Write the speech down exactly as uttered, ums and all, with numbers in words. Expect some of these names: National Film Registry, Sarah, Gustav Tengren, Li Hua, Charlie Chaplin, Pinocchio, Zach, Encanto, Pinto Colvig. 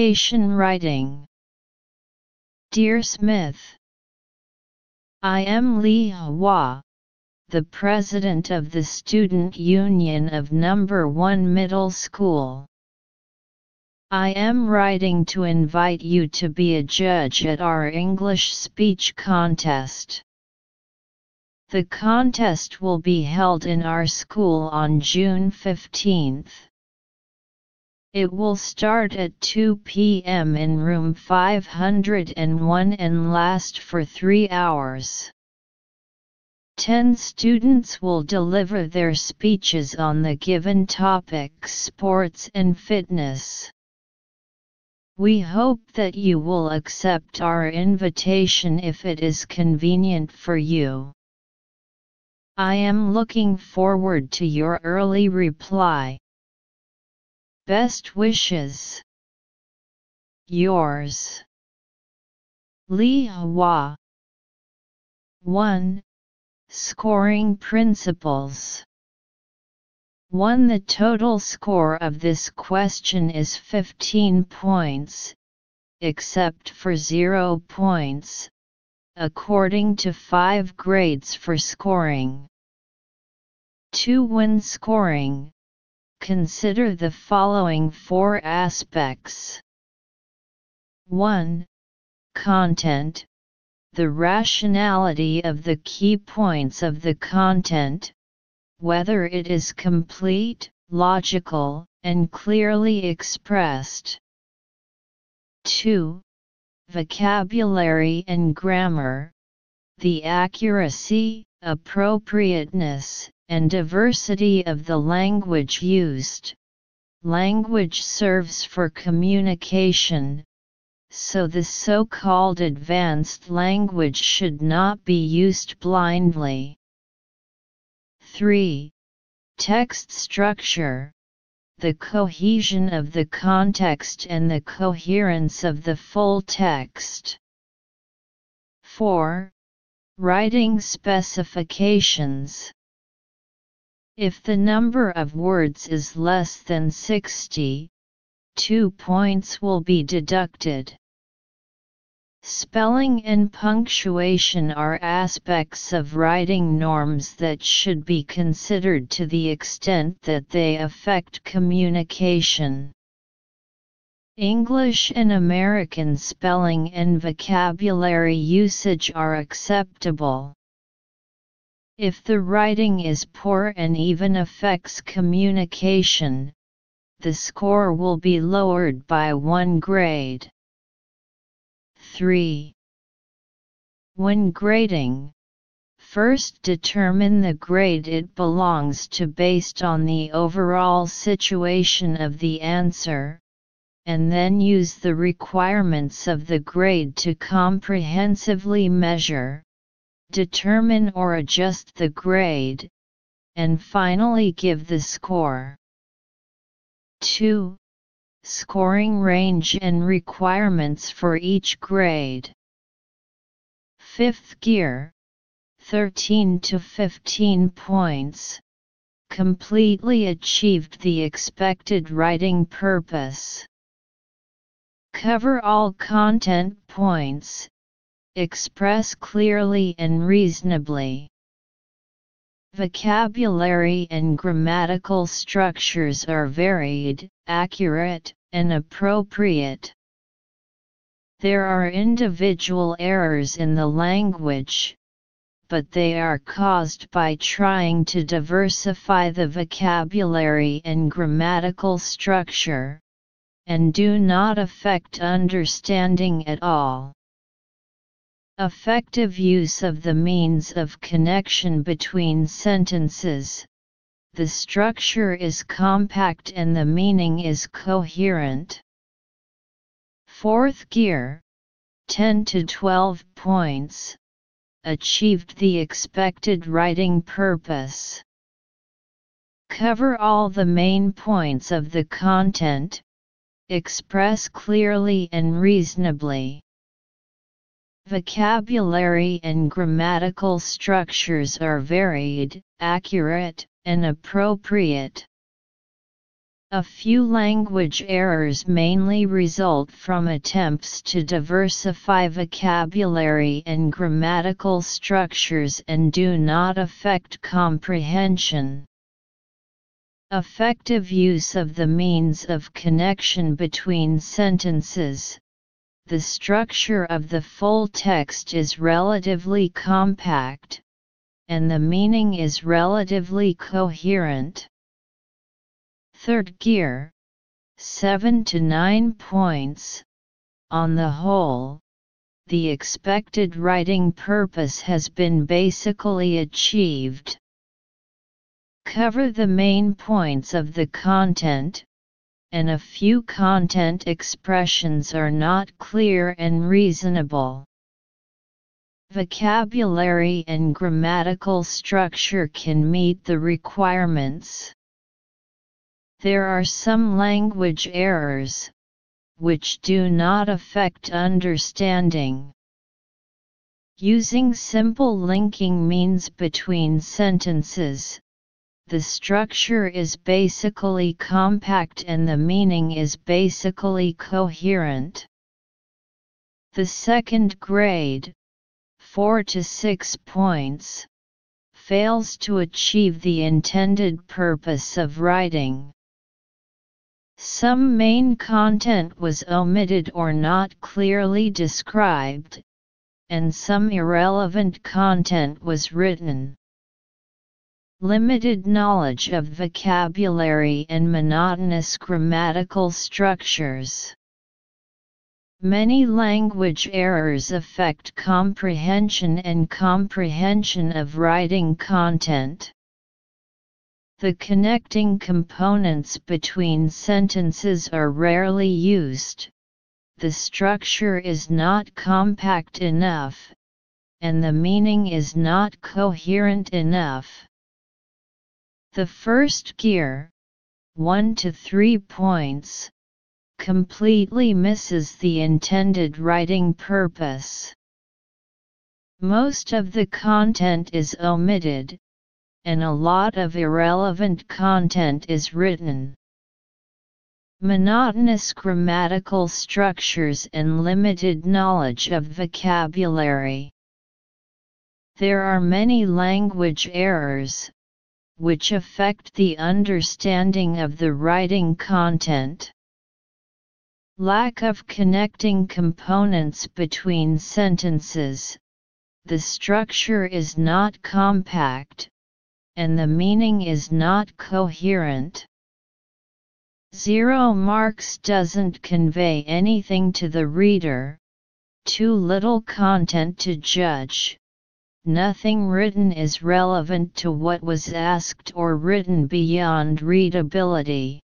Asian writing. Dear Smith, I am Li Hua, the president of the Student Union of Number one Middle School. I am writing to invite you to be a judge at our English speech contest. The contest will be held in our school on June fifteenth. It will start at two p m in room five hundred one and last for three hours. Ten students will deliver their speeches on the given topic, sports and fitness. We hope that you will accept our invitation if it is convenient for you. I am looking forward to your early reply. Best wishes. Yours, Li Hua. one. Scoring principles. one. The total score of this question is fifteen points, except for zero points, according to five grades for scoring. two. When scoring, consider the following four aspects. one. Content, the rationality of the key points of the content, whether it is complete, logical, and clearly expressed. two. Vocabulary and grammar, the accuracy, appropriateness, and diversity of the language used. Language serves for communication, so the so-called advanced language should not be used blindly. three. Text structure, the cohesion of the context and the coherence of the full text. four. Writing specifications. If the number of words is less than sixty, two points will be deducted. Spelling and punctuation are aspects of writing norms that should be considered to the extent that they affect communication. English and American spelling and vocabulary usage are acceptable. If the writing is poor and even affects communication, the score will be lowered by one grade. three. When grading, first determine the grade it belongs to based on the overall situation of the answer, and then use the requirements of the grade to comprehensively measure, determine or adjust the grade, and finally give the score. two. Scoring range and requirements for each grade. Fifth gear, thirteen to fifteen points, completely achieved the expected writing purpose. Cover all content points, express clearly and reasonably. Vocabulary and grammatical structures are varied, accurate, and appropriate. There are individual errors in the language, but they are caused by trying to diversify the vocabulary and grammatical structure, and do not affect understanding at all. Effective use of the means of connection between sentences. The structure is compact and the meaning is coherent. Fourth gear, ten to twelve points, achieved the expected writing purpose. Cover all the main points of the content, express clearly and reasonably. Vocabulary and grammatical structures are varied, accurate, and appropriate. A few language errors mainly result from attempts to diversify vocabulary and grammatical structures and do not affect comprehension. Effective use of the means of connection between sentences. The structure of the full text is relatively compact, and the meaning is relatively coherent. Third gear, seven to nine points. On the whole, the expected writing purpose has been basically achieved. Cover the main points of the content, and a few content expressions are not clear and reasonable. Vocabulary and grammatical structure can meet the requirements. There are some language errors, which do not affect understanding. Using simple linking means between sentences, the structure is basically compact and the meaning is basically coherent. The second grade, four to six points, fails to achieve the intended purpose of writing. Some main content was omitted or not clearly described, and some irrelevant content was written. Limited knowledge of vocabulary and monotonous grammatical structures. Many language errors affect comprehension and comprehension of writing content. The connecting components between sentences are rarely used, the structure is not compact enough, and the meaning is not coherent enough. The first gear, one to three points, completely misses the intended writing purpose. Most of the content is omitted, and a lot of irrelevant content is written. Monotonous grammatical structures and limited knowledge of vocabulary. There are many language errors, which affect the understanding of the writing content. Lack of connecting components between sentences. The structure is not compact, and the meaning is not coherent. Zero marks doesn't convey anything to the reader, too little content to judge, nothing written is relevant to what was asked or written beyond readability.